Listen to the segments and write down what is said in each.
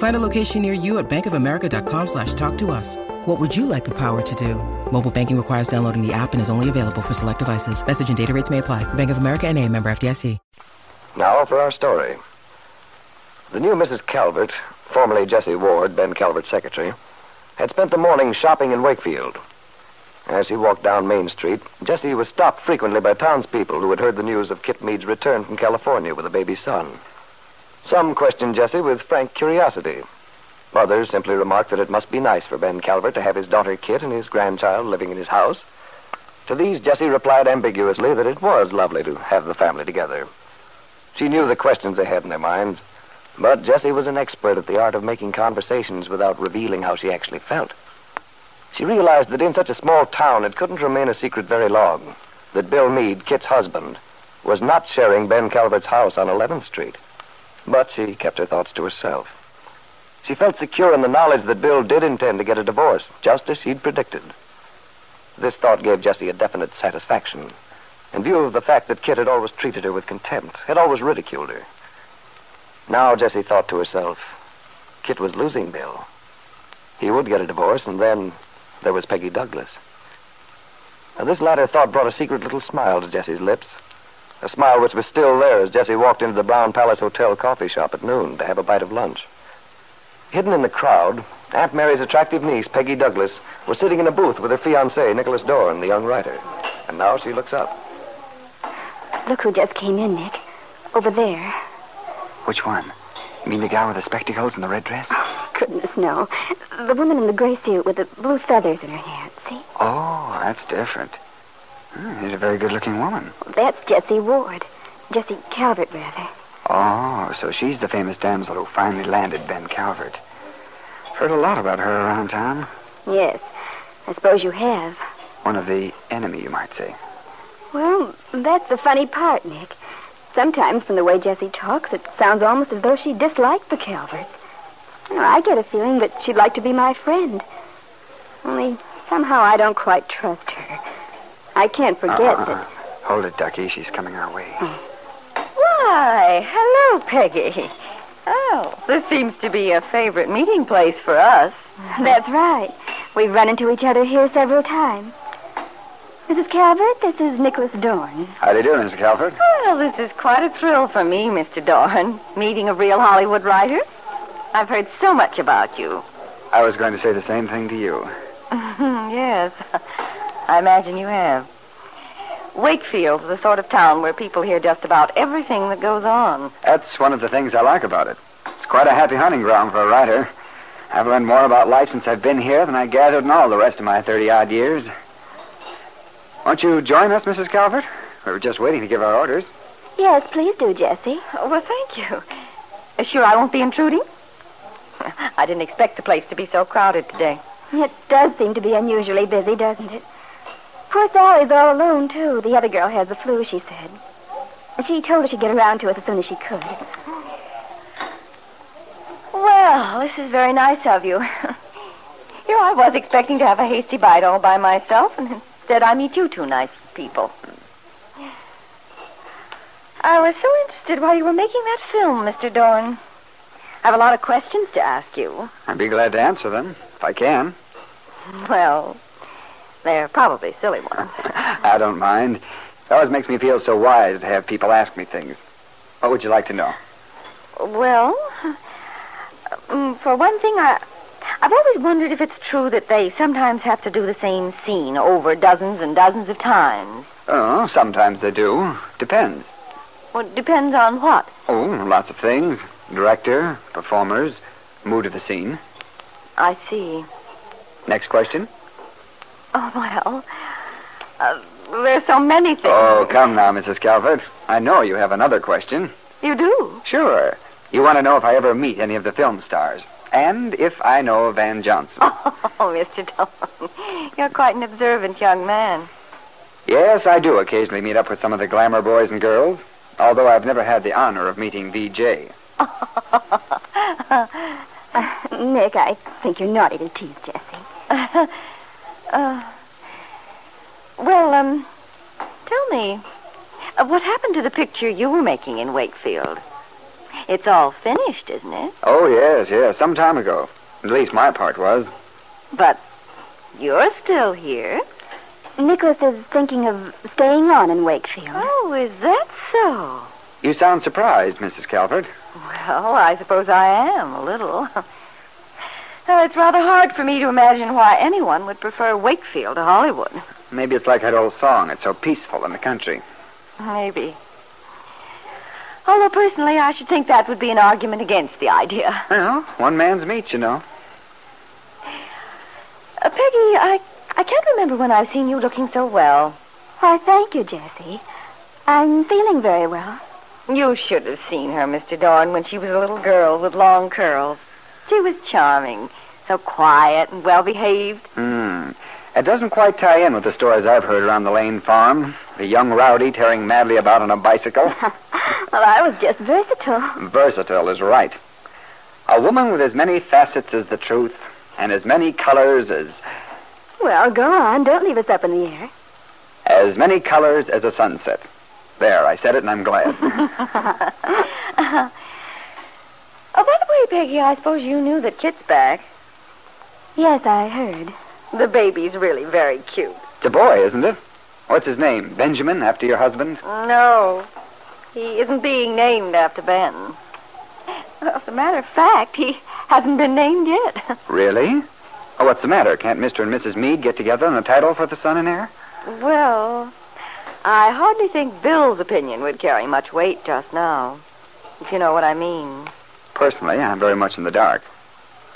Find a location near you at bankofamerica.com/talktous. What would you like the power to do? Mobile banking requires downloading the app and is only available for select devices. Message and data rates may apply. Bank of America N.A., member FDIC. Now for our story. The new Mrs. Calvert, formerly Jessie Ward, Ben Calvert's secretary, had spent the morning shopping in Wakefield. As she walked down Main Street, Jessie was stopped frequently by townspeople who had heard the news of Kit Mead's return from California with a baby son. Some questioned Jessie with frank curiosity. Others simply remarked that it must be nice for Ben Calvert to have his daughter Kit and his grandchild living in his house. To these, Jessie replied ambiguously that it was lovely to have the family together. She knew the questions they had in their minds, but Jessie was an expert at the art of making conversations without revealing how she actually felt. She realized that in such a small town, it couldn't remain a secret very long, that Bill Meade, Kit's husband, was not sharing Ben Calvert's house on 11th Street. But she kept her thoughts to herself. She felt secure in the knowledge that Bill did intend to get a divorce, just as she'd predicted. This thought gave Jessie a definite satisfaction, in view of the fact that Kit had always treated her with contempt, had always ridiculed her. Now Jessie thought to herself, Kit was losing Bill. He would get a divorce, and then there was Peggy Douglas. Now, this latter thought brought a secret little smile to Jessie's lips, a smile which was still there as Jessie walked into the Brown Palace Hotel coffee shop at noon to have a bite of lunch. Hidden in the crowd, Aunt Mary's attractive niece, Peggy Douglas, was sitting in a booth with her fiancé, Nicholas Doran, the young writer. And now she looks up. Look who just came in, Nick. Over there. Which one? You mean the gal with the spectacles and the red dress? Oh, goodness, no. The woman in the gray suit with the blue feathers in her hair, see? Oh, that's different. She's a very good-looking woman. That's Jessie Ward. Jessie Calvert, rather. Oh, so she's the famous damsel who finally landed Ben Calvert. Heard a lot about her around town. Yes, I suppose you have. One of the enemy, you might say. Well, that's the funny part, Nick. Sometimes, from the way Jessie talks, it sounds almost as though she disliked the Calverts. You know, I get a feeling that she'd like to be my friend. Only, somehow I don't quite trust her. I can't forget that... Hold it, Ducky. She's coming our way. Why, hello, Peggy. Oh, this seems to be a favorite meeting place for us. That's right. We've run into each other here several times. Mrs. Calvert, this is Nicholas Dorn. How do you do, Mrs. Calvert? Well, this is quite a thrill for me, Mr. Dorn, meeting a real Hollywood writer. I've heard so much about you. I was going to say the same thing to you. Yes. I imagine you have. Wakefield's the sort of town where people hear just about everything that goes on. That's one of the things I like about it. It's quite a happy hunting ground for a writer. I've learned more about life since I've been here than I gathered in all the rest of my 30-odd years. Won't you join us, Mrs. Calvert? We were just waiting to give our orders. Yes, please do, Jessie. Oh, well, thank you. Sure I won't be intruding? I didn't expect the place to be so crowded today. It does seem to be unusually busy, doesn't it? Poor Sally's all alone, too. The other girl has the flu, she said. She told us she'd get around to us as soon as she could. Well, this is very nice of you. Here I was expecting to have a hasty bite all by myself, and instead I meet you two nice people. I was so interested while you were making that film, Mr. Dorn. I have a lot of questions to ask you. I'd be glad to answer them, if I can. Well... they're probably silly ones. I don't mind. It always makes me feel so wise to have people ask me things. What would you like to know? Well, for one thing, I've always wondered if it's true that they sometimes have to do the same scene over dozens and dozens of times. Oh, sometimes they do. Depends. Well, depends on what? Oh, lots of things. Director, performers, mood of the scene. I see. Next question? Oh, well, there's so many things. Oh, come now, Mrs. Calvert. I know you have another question. You do? Sure. You want to know if I ever meet any of the film stars, And if I know Van Johnson. Oh, Mr. Dolan, you're quite an observant young man. Yes, I do occasionally meet up with some of the glamour boys and girls, although I've never had the honor of meeting V.J. Nick, I think you're naughty to tease Jessie. Tell me, what happened to the picture you were making in Wakefield? It's all finished, isn't it? Oh, yes, some time ago. At least my part was. But you're still here. Nicholas is thinking of staying on in Wakefield. Oh, is that so? You sound surprised, Mrs. Calvert. Well, I suppose I am, a little. It's rather hard for me to imagine why anyone would prefer Wakefield to Hollywood. Maybe it's like that old song, it's so peaceful in the country. Maybe. Although, personally, I should think that would be an argument against the idea. Well, one man's meat, you know. Peggy, I can't remember when I've seen you looking so well. Why, thank you, Jessie. I'm feeling very well. You should have seen her, Mr. Dorn, when she was a little girl with long curls. She was charming, so quiet and well-behaved. It doesn't quite tie in with the stories I've heard around the Lane Farm. The young rowdy tearing madly about on a bicycle. Well, I was just versatile. Versatile is right. A woman with as many facets as the truth and as many colors as... Well, go on. Don't leave us up in the air. As many colors as a sunset. There, I said it, and I'm glad. By the way, Peggy, I suppose you knew that Kit's back. Yes, I heard. The baby's really very cute. It's a boy, isn't it? What's his name? Benjamin, after your husband? No. He isn't being named after Ben. Well, as a matter of fact, he hasn't been named yet. Really? Oh, what's the matter? Can't Mr. and Mrs. Meade get together on a title for the son and heir? Well, I hardly think Bill's opinion would carry much weight just now, if you know what I mean. Personally, I'm very much in the dark.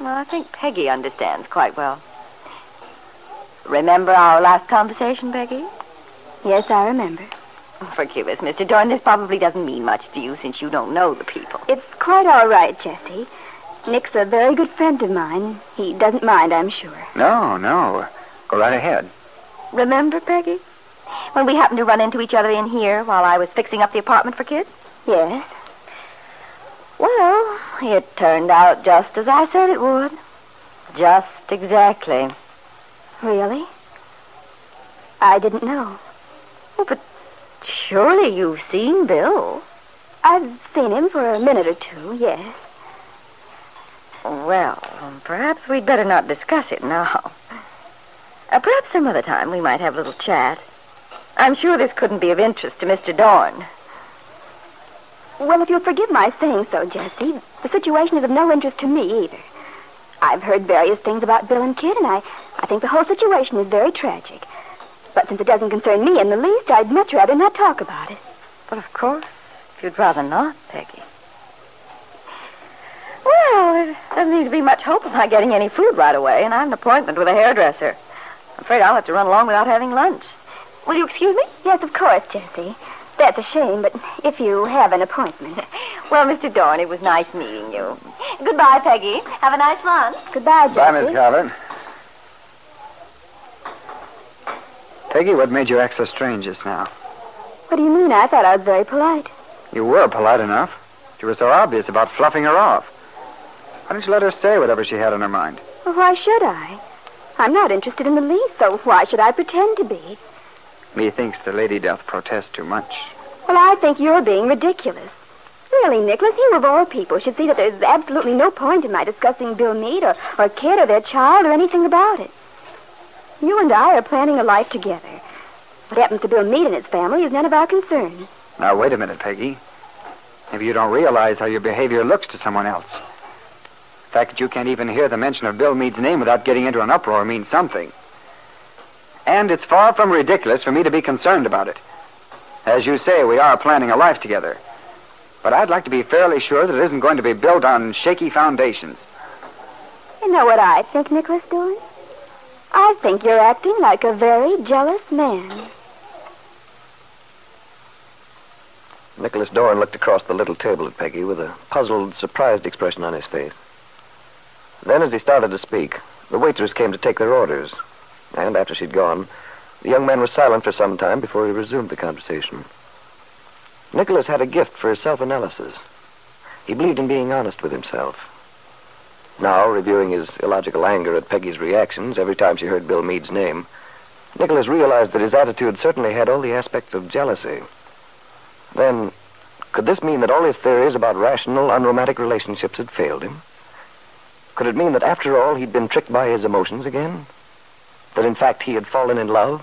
Well, I think Peggy understands quite well. Remember our last conversation, Peggy? Yes, I remember. Forgive us, Mr. Dorn. This probably doesn't mean much to you since you don't know the people. It's quite all right, Jessie. Nick's a very good friend of mine. He doesn't mind, I'm sure. No. Go right ahead. Remember, Peggy, when we happened to run into each other in here while I was fixing up the apartment for Kit? Yes. Well, it turned out just as I said it would. Just exactly. Really? I didn't know. Oh, but surely you've seen Bill. I've seen him for a minute or two, yes. Well, perhaps we'd better not discuss it now. Perhaps some other time we might have a little chat. I'm sure this couldn't be of interest to Mr. Dorn. Well, if you'll forgive my saying so, Jessie, the situation is of no interest to me either. I've heard various things about Bill and Kid, and I think the whole situation is very tragic. But since it doesn't concern me in the least, I'd much rather not talk about it. Well, of course, if you'd rather not, Peggy. Well, there doesn't seem to be much hope of my getting any food right away, and I have an appointment with a hairdresser. I'm afraid I'll have to run along without having lunch. Will you excuse me? Yes, of course, Jessie. That's a shame, but if you have an appointment. Well, Mr. Dorn, it was nice meeting you. Goodbye, Peggy. Have a nice lunch. Goodbye, Jessie. Bye, Miss Calvert. Peggy, what made you act so strange just now? What do you mean? I thought I was very polite. You were polite enough. You were so obvious about fluffing her off. Why didn't you let her say whatever she had on her mind? Well, why should I? I'm not interested in the least, so why should I pretend to be? Methinks the lady doth protest too much. Well, I think you're being ridiculous. Really, Nicholas, you of all people should see that there's absolutely no point in my discussing Bill Meade or Kid or their child or anything about it. You and I are planning a life together. What happens to Bill Meade and his family is none of our concern. Now, wait a minute, Peggy. Maybe you don't realize how your behavior looks to someone else. The fact that you can't even hear the mention of Bill Meade's name without getting into an uproar means something. And it's far from ridiculous for me to be concerned about it. As you say, we are planning a life together. But I'd like to be fairly sure that it isn't going to be built on shaky foundations. You know what I think Nicholas Dorn? I think you're acting like a very jealous man. Nicholas Dorn looked across the little table at Peggy with a puzzled, surprised expression on his face. Then as he started to speak, the waitress came to take their orders. And after she'd gone, the young man was silent for some time before he resumed the conversation. Nicholas had a gift for self-analysis. He believed in being honest with himself. Now, reviewing his illogical anger at Peggy's reactions every time she heard Bill Meade's name, Nicholas realized that his attitude certainly had all the aspects of jealousy. Then, could this mean that all his theories about rational, unromantic relationships had failed him? Could it mean that after all he'd been tricked by his emotions again? That in fact he had fallen in love?